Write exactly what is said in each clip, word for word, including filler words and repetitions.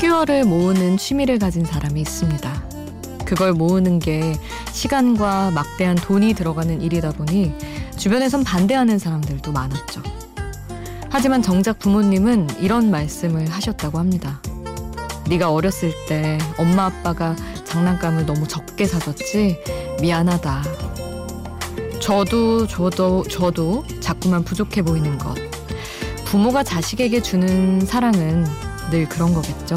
피규어를 모으는 취미를 가진 사람이 있습니다. 그걸 모으는 게 시간과 막대한 돈이 들어가는 일이다 보니 주변에선 반대하는 사람들도 많았죠. 하지만 정작 부모님은 이런 말씀을 하셨다고 합니다. 네가 어렸을 때 엄마 아빠가 장난감을 너무 적게 사줬지? 미안하다. 저도 저도 저도 자꾸만 부족해 보이는 것. 부모가 자식에게 주는 사랑은 늘 그런 거겠죠.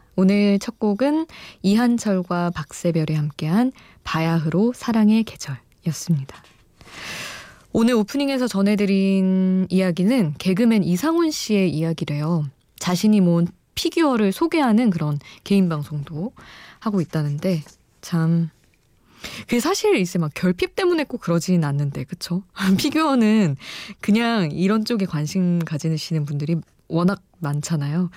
오늘 첫 곡은 이한철과 박세별이 함께한 바야흐로 사랑의 계절이었습니다. 오늘 오프닝에서 전해드린 이야기는 개그맨 이상훈 씨의 이야기래요. 자신이 모은 피규어를 소개하는 그런 개인 방송도 하고 있다는데 참... 그게 사실 이제 막 결핍 때문에 꼭 그러진 않는데 그쵸? 피규어는 그냥 이런 쪽에 관심 가지시는 분들이 워낙 많잖아요.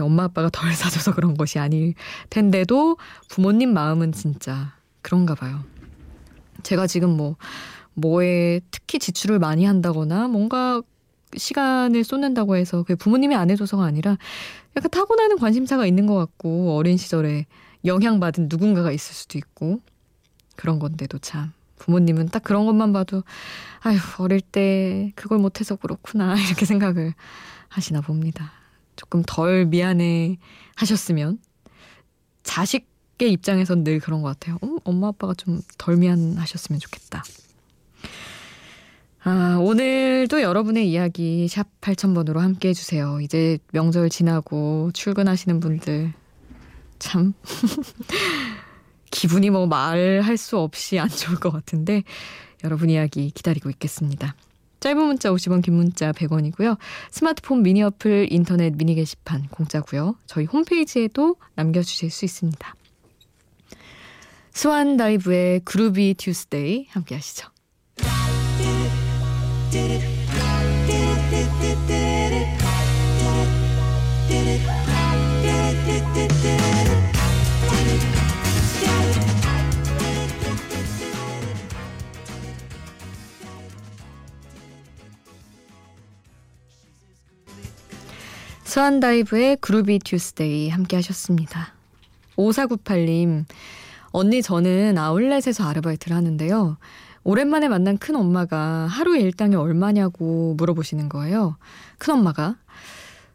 엄마 아빠가 덜 사줘서 그런 것이 아닐 텐데도 부모님 마음은 진짜 그런가 봐요. 제가 지금 뭐 뭐에 특히 지출을 많이 한다거나 뭔가 시간을 쏟는다고 해서 그게 부모님이 안 해줘서가 아니라 약간 타고나는 관심사가 있는 것 같고 어린 시절에 영향받은 누군가가 있을 수도 있고 그런 건데도 참 부모님은 딱 그런 것만 봐도 아휴 어릴 때 그걸 못해서 그렇구나 이렇게 생각을 하시나 봅니다. 조금 덜 미안해 하셨으면 자식의 입장에선 늘 그런 것 같아요. 음, 엄마 아빠가 좀 덜 미안하셨으면 좋겠다. 아, 오늘도 여러분의 이야기 샵 팔천 번으로 함께해 주세요. 이제 명절 지나고 출근하시는 분들 참... 기분이 뭐 말할 수 없이 안 좋을 것 같은데 여러분 이야기 기다리고 있겠습니다. 짧은 문자 오십 원, 긴 문자 백 원이고요. 스마트폰 미니 어플, 인터넷 미니 게시판 공짜고요. 저희 홈페이지에도 남겨주실 수 있습니다. 스완다이브의 그루비 튜스데이 함께 하시죠. 스완다이브의 그루비 튜스데이 함께 하셨습니다. 오사구팔 님, 언니 저는 아울렛에서 아르바이트를 하는데요. 오랜만에 만난 큰엄마가 하루에 일당이 얼마냐고 물어보시는 거예요. 큰엄마가.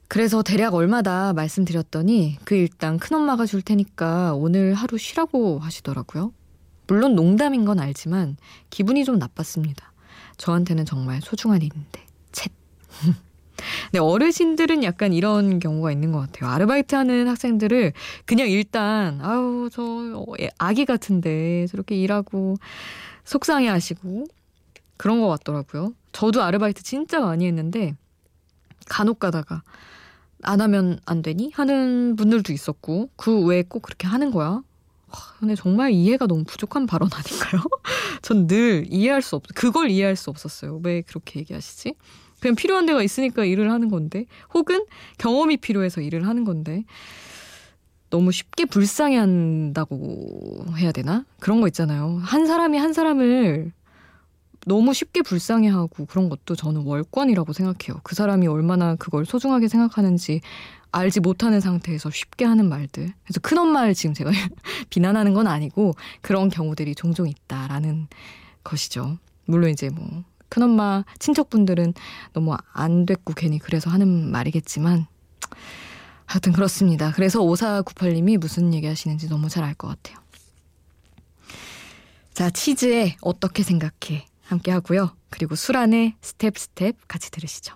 그래서 대략 얼마다 말씀드렸더니 그 일당 큰엄마가 줄 테니까 오늘 하루 쉬라고 하시더라고요. 물론 농담인 건 알지만 기분이 좀 나빴습니다. 저한테는 정말 소중한 일인데. 챗. 네, 어르신들은 약간 이런 경우가 있는 것 같아요. 아르바이트하는 학생들을 그냥 일단 아우 저 아기 같은데 저렇게 일하고 속상해하시고 그런 것 같더라고요. 저도 아르바이트 진짜 많이 했는데 간혹 가다가 안 하면 안 되니? 하는 분들도 있었고 그 외에 꼭 그렇게 하는 거야? 근데 정말 이해가 너무 부족한 발언 아닌가요? 전 늘 이해할 수 없, 그걸 이해할 수 없었어요. 왜 그렇게 얘기하시지? 그냥 필요한 데가 있으니까 일을 하는 건데 혹은 경험이 필요해서 일을 하는 건데 너무 쉽게 불쌍해한다고 해야 되나? 그런 거 있잖아요. 한 사람이 한 사람을 너무 쉽게 불쌍해하고 그런 것도 저는 월권이라고 생각해요. 그 사람이 얼마나 그걸 소중하게 생각하는지 알지 못하는 상태에서 쉽게 하는 말들. 그래서 큰엄마를 지금 제가 비난하는 건 아니고 그런 경우들이 종종 있다라는 것이죠. 물론 이제 뭐 큰엄마 친척분들은 너무 안 됐고 괜히 그래서 하는 말이겠지만 하여튼 그렇습니다. 그래서 오사구팔 님이 무슨 얘기하시는지 너무 잘 알 것 같아요. 자, 치즈에 어떻게 생각해 함께 하고요. 그리고 수란의 스텝 스텝 같이 들으시죠.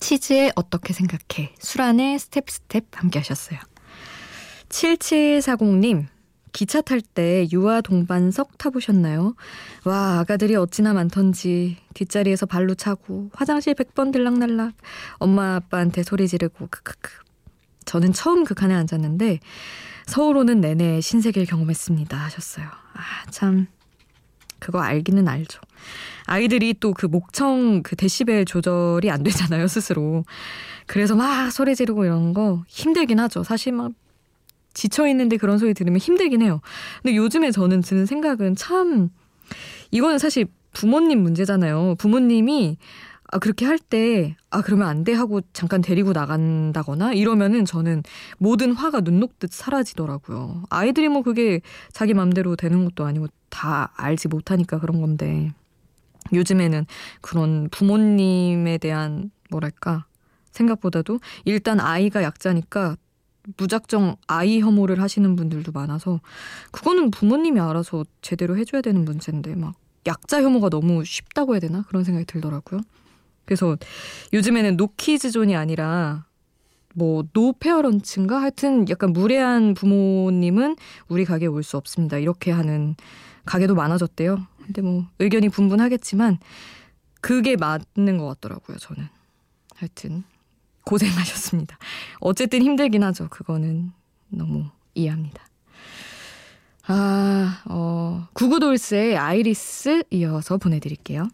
치즈에 어떻게 생각해? 수란의 스텝스텝 함께 하셨어요. 칠칠사공 님, 기차 탈 때 유아 동반석 타보셨나요? 와, 아가들이 어찌나 많던지 뒷자리에서 발로 차고 화장실 백 번 들락날락 엄마 아빠한테 소리 지르고 크크크. 저는 처음 그 칸에 앉았는데 서울 오는 내내 신세계를 경험했습니다 하셨어요. 아, 참 그거 알기는 알죠. 아이들이 또 그 목청 그 데시벨 조절이 안 되잖아요, 스스로. 그래서 막 소리 지르고 이런 거 힘들긴 하죠. 사실 막 지쳐있는데 그런 소리 들으면 힘들긴 해요. 근데 요즘에 저는 드는 생각은 참 이거는 사실 부모님 문제잖아요. 부모님이 아 그렇게 할 때 아 그러면 안 돼 하고 잠깐 데리고 나간다거나 이러면은 저는 모든 화가 눈 녹듯 사라지더라고요. 아이들이 뭐 그게 자기 맘대로 되는 것도 아니고 다 알지 못하니까 그런 건데 요즘에는 그런 부모님에 대한 뭐랄까 생각보다도 일단 아이가 약자니까 무작정 아이 혐오를 하시는 분들도 많아서 그거는 부모님이 알아서 제대로 해줘야 되는 문제인데 막 약자 혐오가 너무 쉽다고 해야 되나? 그런 생각이 들더라고요. 그래서 요즘에는 노키즈 존이 아니라 뭐 노페어런츠인가? 하여튼 약간 무례한 부모님은 우리 가게에 올 수 없습니다. 이렇게 하는 가게도 많아졌대요. 근데 뭐 의견이 분분하겠지만 그게 맞는 것 같더라고요. 저는. 하여튼. 고생하셨습니다. 어쨌든 힘들긴 하죠. 그거는 너무 이해합니다. 아, 어, 구구돌스의 아이리스 이어서 보내드릴게요.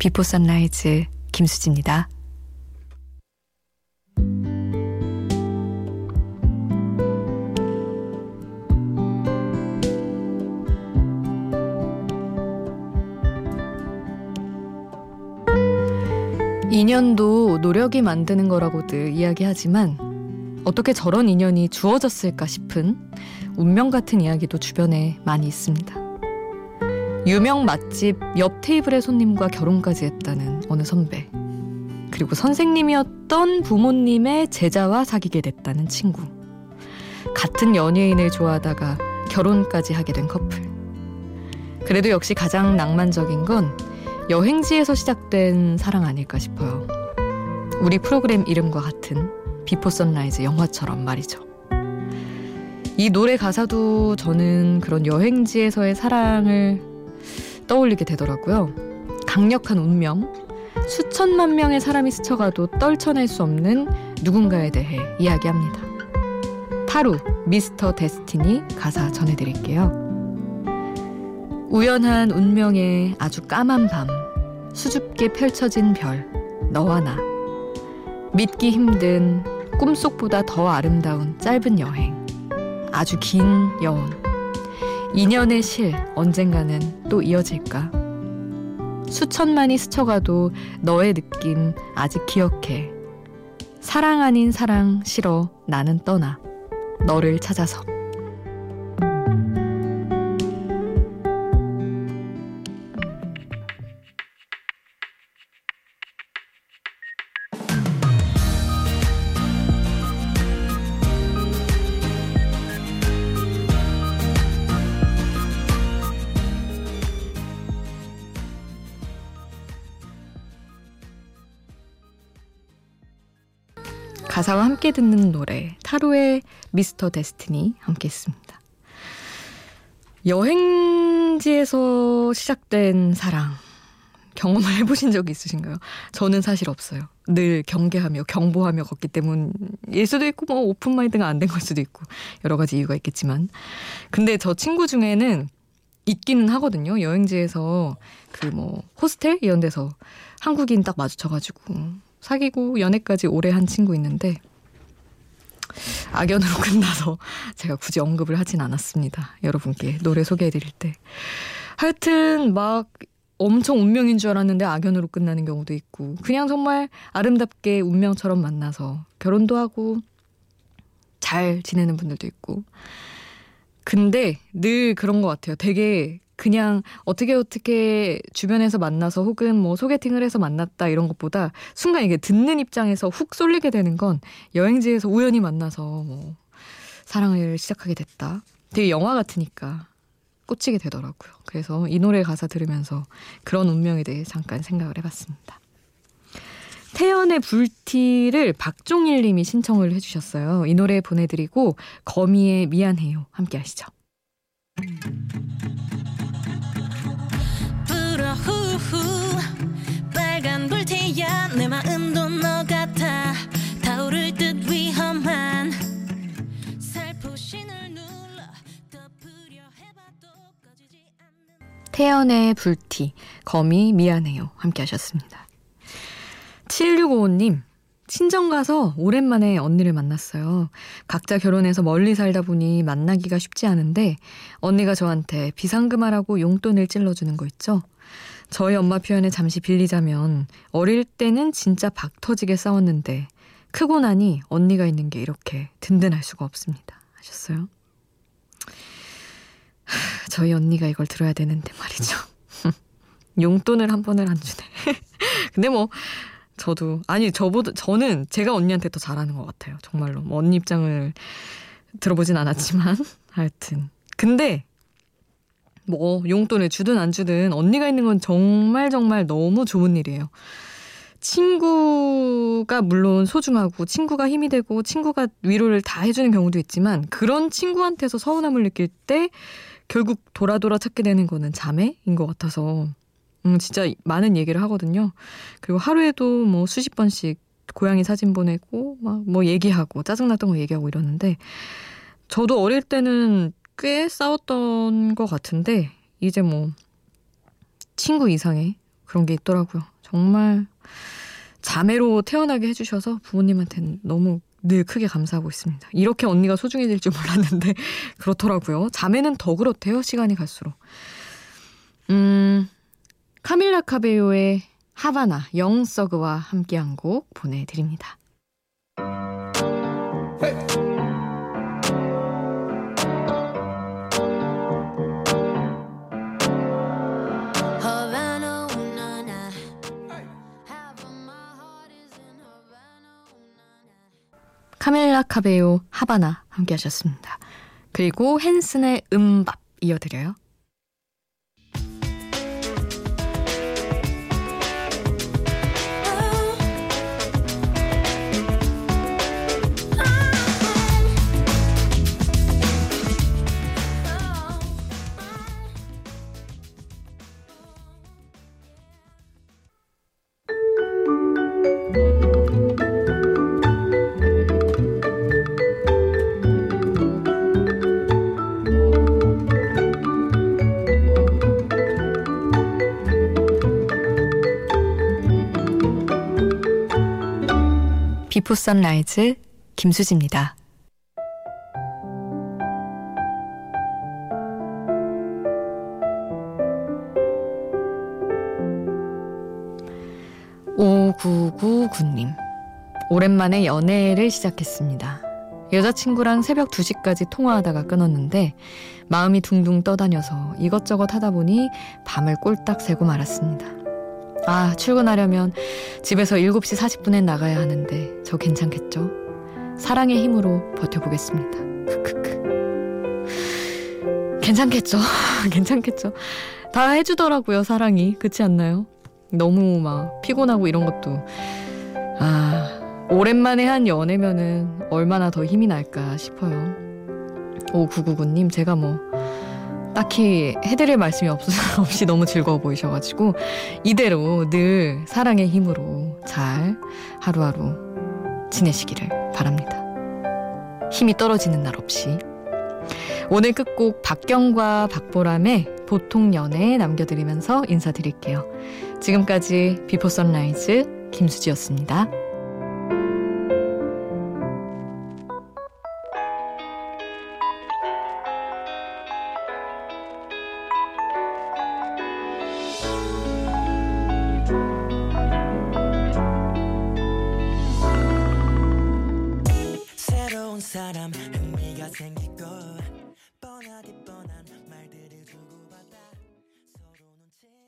비포 선라이즈 김수지입니다. 인연도 노력이 만드는 거라고들 이야기하지만 어떻게 저런 인연이 주어졌을까 싶은 운명 같은 이야기도 주변에 많이 있습니다. 유명 맛집 옆 테이블의 손님과 결혼까지 했다는 어느 선배. 그리고 선생님이었던 부모님의 제자와 사귀게 됐다는 친구. 같은 연예인을 좋아하다가 결혼까지 하게 된 커플. 그래도 역시 가장 낭만적인 건 여행지에서 시작된 사랑 아닐까 싶어요. 우리 프로그램 이름과 같은 비포 선라이즈 영화처럼 말이죠. 이 노래 가사도 저는 그런 여행지에서의 사랑을 떠올리게 되더라고요. 강력한 운명, 수천만 명의 사람이 스쳐가도 떨쳐낼 수 없는 누군가에 대해 이야기합니다. 타루, 미스터 데스티니 가사 전해드릴게요. 우연한 운명의 아주 까만 밤, 수줍게 펼쳐진 별, 너와 나. 믿기 힘든 꿈속보다 더 아름다운 짧은 여행, 아주 긴 여운. 인연의 실 언젠가는 또 이어질까? 수천만이 스쳐가도 너의 느낌 아직 기억해. 사랑 아닌 사랑 싫어 나는 떠나. 너를 찾아서. 가사와 함께 듣는 노래 타로의 미스터 데스티니 함께 했습니다. 여행지에서 시작된 사랑 경험을 해보신 적이 있으신가요? 저는 사실 없어요. 늘 경계하며 경보하며 걷기 때문일 수도 있고 뭐 오픈마인드가 안 된 걸 수도 있고 여러 가지 이유가 있겠지만 근데 저 친구 중에는 있기는 하거든요. 여행지에서 그 뭐 호스텔 이런 데서 한국인 딱 마주쳐가지고 사귀고 연애까지 오래 한 친구 있는데 악연으로 끝나서 제가 굳이 언급을 하진 않았습니다. 여러분께 노래 소개해드릴 때. 하여튼 막 엄청 운명인 줄 알았는데 악연으로 끝나는 경우도 있고, 그냥 정말 아름답게 운명처럼 만나서 결혼도 하고 잘 지내는 분들도 있고. 근데 늘 그런 것 같아요. 되게 그냥 어떻게 어떻게 주변에서 만나서 혹은 뭐 소개팅을 해서 만났다 이런 것보다 순간 이게 듣는 입장에서 훅 쏠리게 되는 건 여행지에서 우연히 만나서 뭐 사랑을 시작하게 됐다. 되게 영화 같으니까 꽂히게 되더라고요. 그래서 이 노래 가사 들으면서 그런 운명에 대해 잠깐 생각을 해봤습니다. 태연의 불티를 박종일 님이 신청을 해주셨어요. 이 노래 보내드리고 거미의 미안해요 함께 하시죠. 후후 빨간 불티야 내 마음도 너 같아 타오를 듯 위험한 살포신을 눌러 덮으려 해봐도 꺼지지 않는 태연의 불티, 거미 미안해요 함께 하셨습니다. 칠육오오 님, 친정 가서 오랜만에 언니를 만났어요. 각자 결혼해서 멀리 살다 보니 만나기가 쉽지 않은데 언니가 저한테 비상금하라고 용돈을 찔러주는 거 있죠. 저희 엄마 표현에 잠시 빌리자면 어릴 때는 진짜 박 터지게 싸웠는데 크고 나니 언니가 있는 게 이렇게 든든할 수가 없습니다. 하셨어요. 저희 언니가 이걸 들어야 되는데 말이죠. 용돈을 한 번을 안 주네. 근데 뭐 저도 아니 저보다 저는 제가 언니한테 더 잘하는 것 같아요. 정말로 뭐 언니 입장을 들어보진 않았지만 하여튼 근데 뭐 용돈을 주든 안 주든 언니가 있는 건 정말 정말 너무 좋은 일이에요. 친구가 물론 소중하고 친구가 힘이 되고 친구가 위로를 다 해주는 경우도 있지만 그런 친구한테서 서운함을 느낄 때 결국 돌아 돌아 찾게 되는 거는 자매인 것 같아서 음, 진짜 많은 얘기를 하거든요. 그리고 하루에도 뭐 수십 번씩 고양이 사진 보내고 막 뭐 얘기하고 짜증났던 거 얘기하고 이러는데 저도 어릴 때는 꽤 싸웠던 것 같은데 이제 뭐 친구 이상의 그런 게 있더라고요. 정말 자매로 태어나게 해주셔서 부모님한테는 너무 늘 크게 감사하고 있습니다. 이렇게 언니가 소중해질 줄 몰랐는데 그렇더라고요. 자매는 더 그렇대요. 시간이 갈수록. 음... 카밀라 카베요의 하바나, 영서그와 함께한 곡 보내드립니다. 카밀라 카베요, 하바나 함께 하셨습니다. 그리고 헨슨의 음밥 이어드려요. Before Sunrise 김수지입니다. 오구구구 님, 오랜만에 연애를 시작했습니다. 여자친구랑 새벽 두 시까지 통화하다가 끊었는데 마음이 둥둥 떠다녀서 이것저것 하다 보니 밤을 꼴딱 새고 말았습니다. 아, 출근하려면 집에서 일곱 시 사십 분에 나가야 하는데 저 괜찮겠죠? 사랑의 힘으로 버텨보겠습니다. 크크크. 괜찮겠죠? 괜찮겠죠? 다 해주더라고요, 사랑이. 그렇지 않나요? 너무 막 피곤하고 이런 것도. 아, 오랜만에 한 연애면은 얼마나 더 힘이 날까 싶어요. 오구구구 님, 제가 뭐 딱히 해드릴 말씀이 없, 없이 너무 즐거워 보이셔가지고 이대로 늘 사랑의 힘으로 잘 하루하루 지내시기를 바랍니다. 힘이 떨어지는 날 없이. 오늘 끝곡 박경과 박보람의 보통 연애 남겨드리면서 인사드릴게요. 지금까지 비포 선라이즈 김수지였습니다.